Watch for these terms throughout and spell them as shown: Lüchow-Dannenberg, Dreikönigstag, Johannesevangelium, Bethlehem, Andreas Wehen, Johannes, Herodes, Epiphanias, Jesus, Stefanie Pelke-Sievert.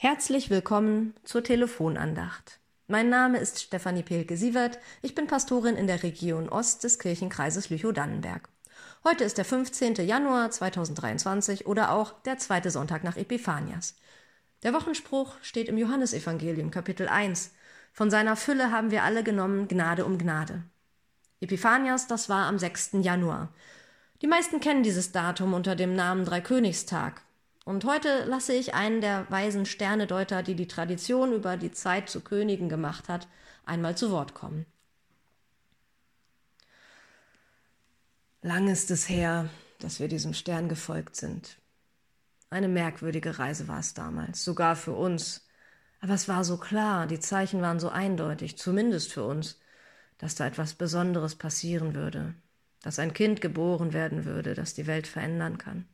Herzlich willkommen zur Telefonandacht. Mein Name ist Stefanie Pelke-Sievert. Ich bin Pastorin in der Region Ost des Kirchenkreises Lüchow-Dannenberg. Heute ist der 15. Januar 2023 oder auch der zweite Sonntag nach Epiphanias. Der Wochenspruch steht im Johannesevangelium, Kapitel 1. Von seiner Fülle haben wir alle genommen, Gnade um Gnade. Epiphanias, das war am 6. Januar. Die meisten kennen dieses Datum unter dem Namen Dreikönigstag. Und heute lasse ich einen der weisen Sternedeuter, die die Tradition über die Zeit zu Königen gemacht hat, einmal zu Wort kommen. Lang ist es her, dass wir diesem Stern gefolgt sind. Eine merkwürdige Reise war es damals, sogar für uns. Aber es war so klar, die Zeichen waren so eindeutig, zumindest für uns, dass da etwas Besonderes passieren würde, dass ein Kind geboren werden würde, das die Welt verändern kann.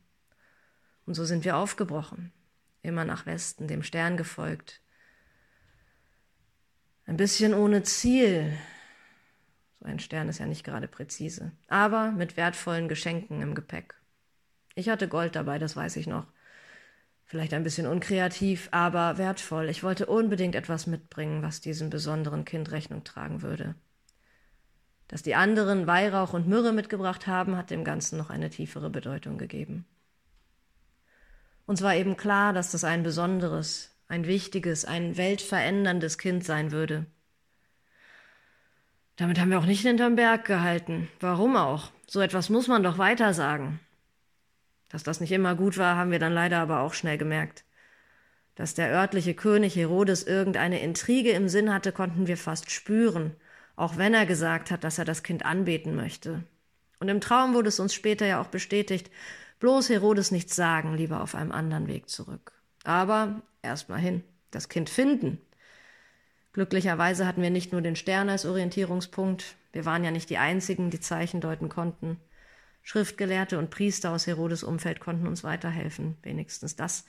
Und so sind wir aufgebrochen, immer nach Westen, dem Stern gefolgt. Ein bisschen ohne Ziel. So ein Stern ist ja nicht gerade präzise. Aber mit wertvollen Geschenken im Gepäck. Ich hatte Gold dabei, das weiß ich noch. Vielleicht ein bisschen unkreativ, aber wertvoll. Ich wollte unbedingt etwas mitbringen, was diesem besonderen Kind Rechnung tragen würde. Dass die anderen Weihrauch und Myrrhe mitgebracht haben, hat dem Ganzen noch eine tiefere Bedeutung gegeben. Uns war eben klar, dass das ein besonderes, ein wichtiges, ein weltveränderndes Kind sein würde. Damit haben wir auch nicht hinterm Berg gehalten. Warum auch? So etwas muss man doch weiter sagen. Dass das nicht immer gut war, haben wir dann leider aber auch schnell gemerkt. Dass der örtliche König Herodes irgendeine Intrige im Sinn hatte, konnten wir fast spüren, auch wenn er gesagt hat, dass er das Kind anbeten möchte. Und im Traum wurde es uns später ja auch bestätigt, bloß Herodes nichts sagen, lieber auf einem anderen Weg zurück. Aber erstmal hin, das Kind finden. Glücklicherweise hatten wir nicht nur den Stern als Orientierungspunkt, wir waren ja nicht die Einzigen, die Zeichen deuten konnten. Schriftgelehrte und Priester aus Herodes Umfeld konnten uns weiterhelfen, wenigstens das,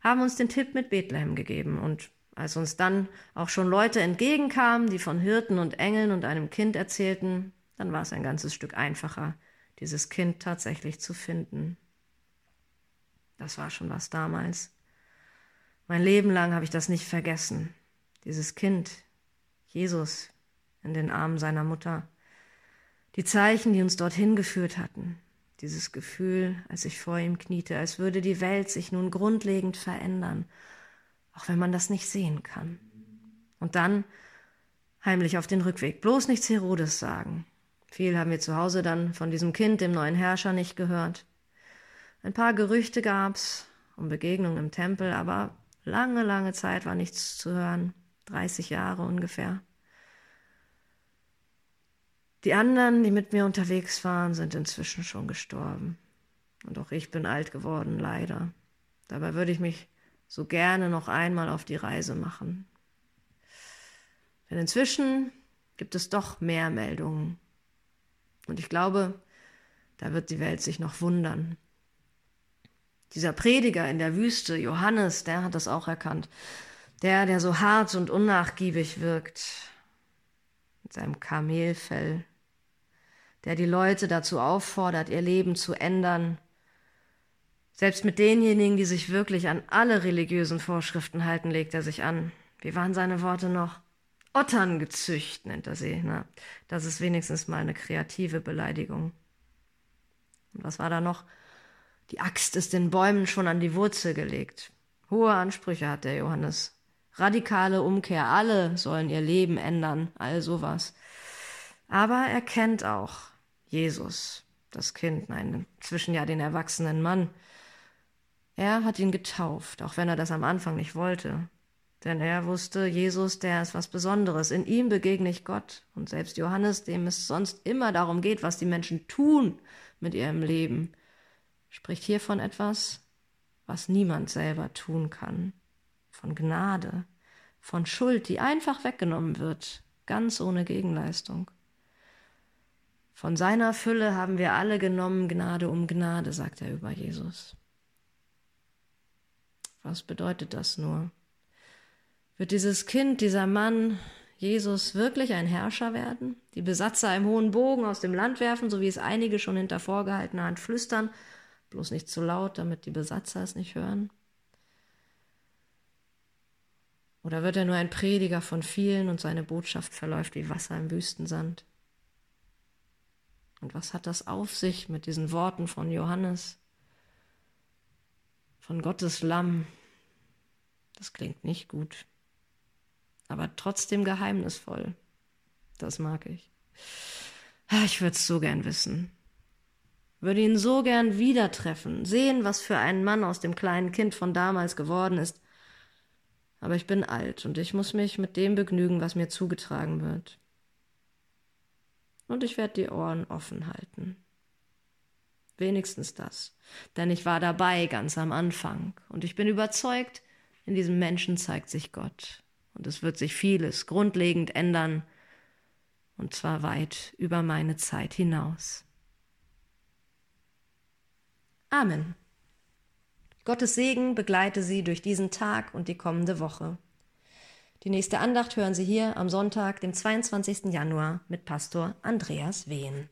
haben uns den Tipp mit Bethlehem gegeben. Und als uns dann auch schon Leute entgegenkamen, die von Hirten und Engeln und einem Kind erzählten, dann war es ein ganzes Stück einfacher, dieses Kind tatsächlich zu finden. Das war schon was damals. Mein Leben lang habe ich das nicht vergessen. Dieses Kind, Jesus, in den Armen seiner Mutter. Die Zeichen, die uns dorthin geführt hatten. Dieses Gefühl, als ich vor ihm kniete, als würde die Welt sich nun grundlegend verändern. Auch wenn man das nicht sehen kann. Und dann heimlich auf den Rückweg. Bloß nichts Herodes sagen. Viel haben wir zu Hause dann von diesem Kind, dem neuen Herrscher, nicht gehört. Ein paar Gerüchte gab's um Begegnungen im Tempel, aber lange, lange Zeit war nichts zu hören. 30 Jahre ungefähr. Die anderen, die mit mir unterwegs waren, sind inzwischen schon gestorben. Und auch ich bin alt geworden, leider. Dabei würde ich mich so gerne noch einmal auf die Reise machen. Denn inzwischen gibt es doch mehr Meldungen. Und ich glaube, da wird die Welt sich noch wundern. Dieser Prediger in der Wüste, Johannes, der hat das auch erkannt. Der so hart und unnachgiebig wirkt, mit seinem Kamelfell, der die Leute dazu auffordert, ihr Leben zu ändern. Selbst mit denjenigen, die sich wirklich an alle religiösen Vorschriften halten, legt er sich an. Wie waren seine Worte noch? Otterngezücht nennt er sie. Na, das ist wenigstens mal eine kreative Beleidigung. Und was war da noch? Die Axt ist den Bäumen schon an die Wurzel gelegt. Hohe Ansprüche hat der Johannes. Radikale Umkehr, alle sollen ihr Leben ändern, all sowas. Aber er kennt auch Jesus, das Kind, nein, inzwischen ja den erwachsenen Mann. Er hat ihn getauft, auch wenn er das am Anfang nicht wollte. Denn er wusste, Jesus, der ist was Besonderes. In ihm begegne ich Gott. Und selbst Johannes, dem es sonst immer darum geht, was die Menschen tun mit ihrem Leben, spricht hier von etwas, was niemand selber tun kann. Von Gnade, von Schuld, die einfach weggenommen wird, ganz ohne Gegenleistung. Von seiner Fülle haben wir alle genommen, Gnade um Gnade, sagt er über Jesus. Was bedeutet das nur? Wird dieses Kind, dieser Mann, Jesus, wirklich ein Herrscher werden? Die Besatzer im hohen Bogen aus dem Land werfen, so wie es einige schon hinter vorgehaltener Hand flüstern, bloß nicht zu laut, damit die Besatzer es nicht hören? Oder wird er nur ein Prediger von vielen und seine Botschaft verläuft wie Wasser im Wüstensand? Und was hat das auf sich mit diesen Worten von Johannes, von Gottes Lamm? Das klingt nicht gut, aber trotzdem geheimnisvoll. Das mag ich. Ich würde es so gern wissen. Würde ihn so gern wieder treffen, sehen, was für ein Mann aus dem kleinen Kind von damals geworden ist. Aber ich bin alt und ich muss mich mit dem begnügen, was mir zugetragen wird. Und ich werde die Ohren offen halten. Wenigstens das. Denn ich war dabei ganz am Anfang. Und ich bin überzeugt, in diesem Menschen zeigt sich Gott. Und es wird sich vieles grundlegend ändern. Und zwar weit über meine Zeit hinaus. Amen. Gottes Segen begleite Sie durch diesen Tag und die kommende Woche. Die nächste Andacht hören Sie hier am Sonntag, dem 22. Januar, mit Pastor Andreas Wehen.